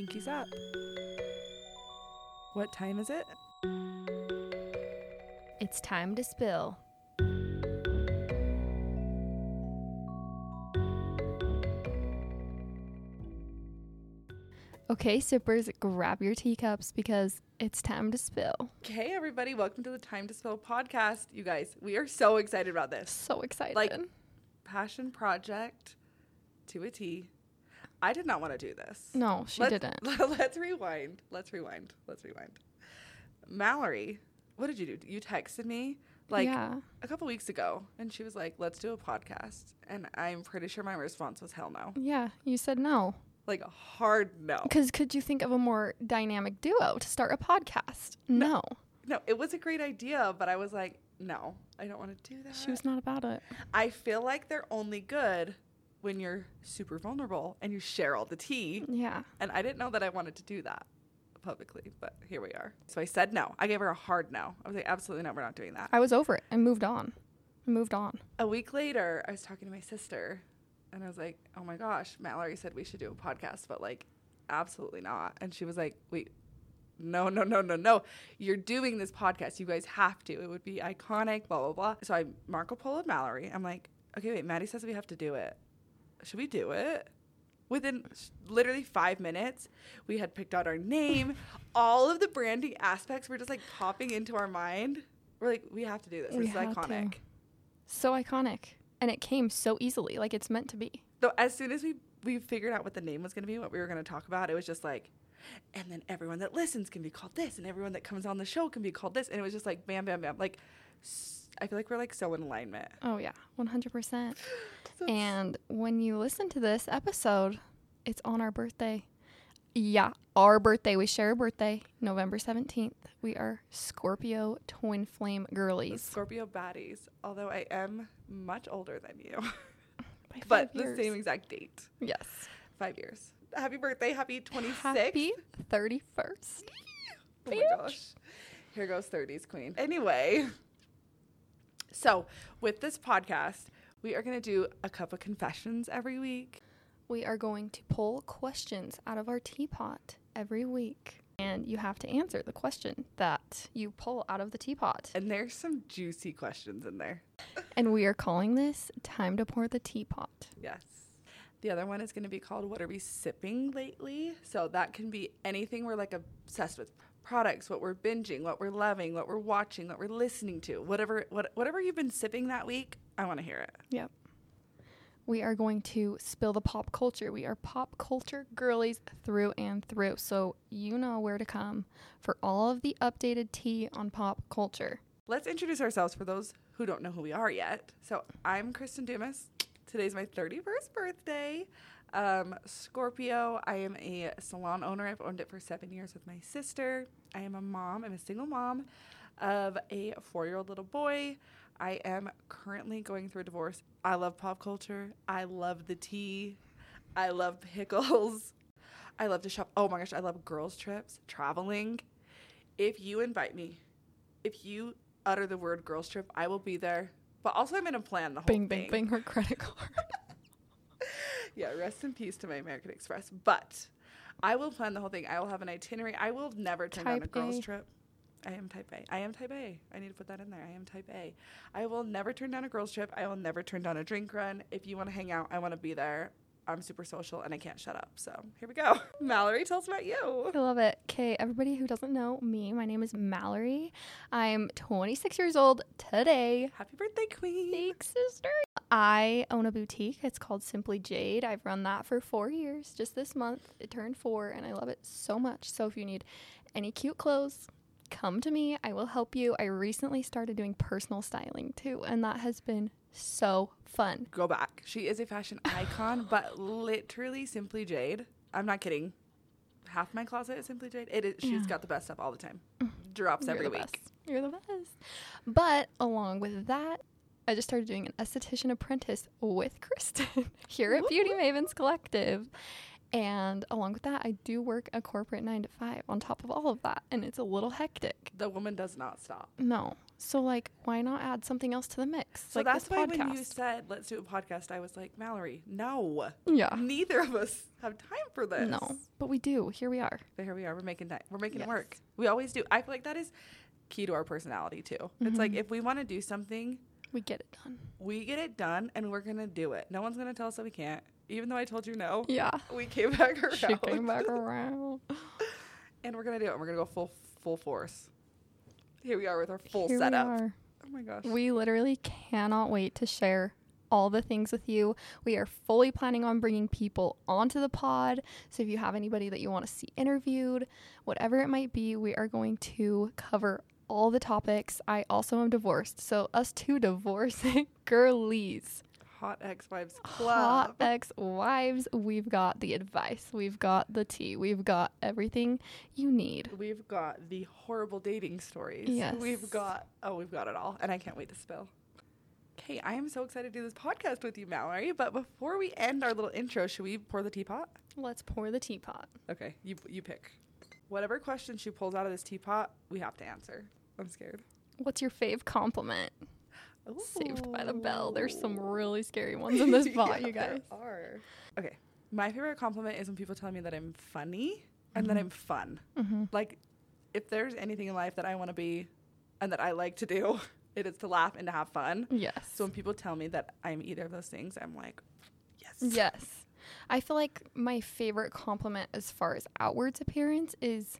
Pinkies up. What time is it? It's time to spill. Okay, sippers, grab your teacups because it's time to spill. Okay, everybody, welcome to the Time to Spill podcast. You guys, we are so excited about this. So excited. Like, passion project to a T. I did not want to do this. No, she didn't. Let's rewind. Mallory, what did you do? You texted me a couple weeks ago, and she was like, let's do a podcast. And I'm pretty sure my response was hell no. Yeah, you said no. Like, a hard no. Because could you think of a more dynamic duo to start a podcast? No. No, it was a great idea, but I was like, no, I don't want to do that. She was not about it. I feel like they're only good when you're super vulnerable and you share all the tea. Yeah. And I didn't know that I wanted to do that publicly, but here we are. So I said no. I gave her a hard no. I was like, absolutely not. We're not doing that. I was over it and moved on. A week later, I was talking to my sister. And I was like, oh my gosh, Mallory said we should do a podcast, but like, absolutely not. And she was like, wait, no. You're doing this podcast. You guys have to. It would be iconic, blah, blah, blah. So I Marco Polo'd Mallory. I'm like, okay, wait, Maddie says we have to do it. Should we do it? Within literally 5 minutes, we had picked out our name. All of the branding aspects were just like popping into our mind. We're like, we have to do this. This is iconic. So iconic. And it came so easily. Like, it's meant to be. So as soon as we figured out what the name was going to be, what we were going to talk about, it was just like, and then everyone that listens can be called this, and everyone that comes on the show can be called this. And it was just like, bam, bam, bam. Like, I feel like we're, like, so in alignment. Oh, yeah. 100%. And when you listen to this episode, it's on our birthday. Yeah, our birthday. We share a birthday, November 17th. We are Scorpio twin flame girlies. Scorpio baddies, although I am much older than you. But years. The same exact date. Yes. 5 years. Happy birthday. Happy 26th. Happy 31st. Oh my gosh. Here goes 30s, queen. Anyway, so with this podcast, we are going to do a cup of confessions every week. We are going to pull questions out of our teapot every week. And you have to answer the question that you pull out of the teapot. And there's some juicy questions in there. And we are calling this Time to Pour the Teapot. Yes. The other one is going to be called What Are We Sipping Lately? So that can be anything we're like obsessed with. Products, what we're binging, what we're loving, what we're watching, what we're listening to. Whatever you've been sipping that week, I want to hear it. Yep. We are going to spill the pop culture. We are pop culture girlies through and through. So you know where to come for all of the updated tea on pop culture. Let's introduce ourselves for those who don't know who we are yet. So I'm Kristen Dumas. Today's my 31st birthday. Scorpio. I am a salon owner. I've owned it for 7 years with my sister. I am a mom. I'm a single mom of a 4-year-old little boy. I am currently going through a divorce. I love pop culture. I love the tea. I love pickles. I love to shop. Oh my gosh, I love girls' trips, traveling. If you invite me, if you utter the word girls' trip, I will be there. But also I'm going to plan the whole thing. Bing, bing, bing, her credit card. Yeah, rest in peace to my American Express. But I will plan the whole thing. I will have an itinerary. I will never turn down a girls' trip. I am type A. I need to put that in there. I am type A. I will never turn down a girls' trip. I will never turn down a drink run. If you want to hang out, I want to be there. I'm super social and I can't shut up. So here we go. Mallory, tell us about you. I love it. Okay, everybody who doesn't know me, my name is Mallory. I'm 26 years old today. Happy birthday, queen. Thanks, sister. I own a boutique. It's called Simply Jade. I've run that for 4 years. Just this month, it turned 4 and I love it so much. So if you need any cute clothes, come to me. I will help you. I recently started doing personal styling too, and that has been so fun. Go back. She is a fashion icon, but literally Simply Jade. I'm not kidding. Half my closet is Simply Jade. It is. Yeah. She's got the best stuff all the time. Drops every week. Best. You're the best. But along with that, I just started doing an esthetician apprentice with Kristen here at Beauty Mavens Collective. And along with that, I do work a corporate 9-to-5 on top of all of that. And it's a little hectic. The woman does not stop. No. So, like, why not add something else to the mix? So like that's why podcast. When you said, let's do a podcast, I was like, Mallory, no. Yeah. Neither of us have time for this. No. But we do. Here we are. But here we are. We're making time. We're making it work. We always do. I feel like that is key to our personality, too. Mm-hmm. It's like, if we want to do something. We get it done. We get it done, and we're going to do it. No one's going to tell us that we can't. Even though I told you no, yeah, we came back around. She came back around. And we're going to do it. We're going to go full force. Here we are with our full setup. Oh, my gosh. We literally cannot wait to share all the things with you. We are fully planning on bringing people onto the pod. So if you have anybody that you want to see interviewed, whatever it might be, we are going to cover all the topics. I also am divorced. So us two divorcing girlies. Hot Ex-Wives Club. Hot Ex-Wives. We've got the advice. We've got the tea. We've got everything you need. We've got the horrible dating stories. Yes. We've got it all. And I can't wait to spill. Okay, I am so excited to do this podcast with you, Mallory. But before we end our little intro, should we pour the teapot? Let's pour the teapot. Okay, you pick. Whatever question she pulls out of this teapot, we have to answer. I'm scared. What's your fave compliment? Ooh. Saved by the Bell. There's some really scary ones in this pot, yeah, you guys. There are. Okay. My favorite compliment is when people tell me that I'm funny and that I'm fun. Mm-hmm. Like, if there's anything in life that I want to be and that I like to do, it is to laugh and to have fun. Yes. So when people tell me that I'm either of those things, I'm like, yes. Yes. I feel like my favorite compliment as far as outwards appearance is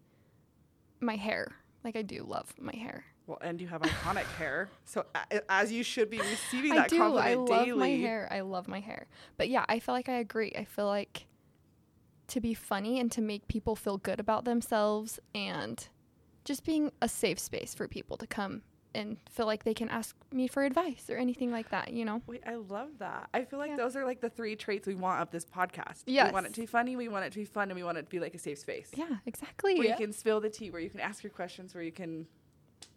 my hair. Like, I do love my hair. Well, and you have iconic hair, so as you should be receiving that compliment daily. I love my hair. But yeah, I feel like I agree. I feel like to be funny and to make people feel good about themselves and just being a safe space for people to come and feel like they can ask me for advice or anything like that, you know? Wait, I love that. I feel like those are like the three traits we want of this podcast. Yes. We want it to be funny, we want it to be fun, and we want it to be like a safe space. Yeah, exactly. Where you can spill the tea, where you can ask your questions, where you can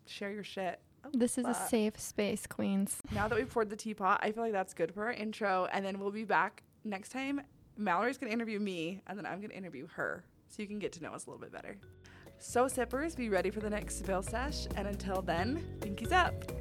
share your shit. This is a safe space, queens. Now that we've poured the teapot, I feel like that's good for our intro. And then we'll be back next time. Mallory's going to interview me, and then I'm going to interview her. So you can get to know us a little bit better. So, sippers, be ready for the next spill sesh. And until then, pinkies up.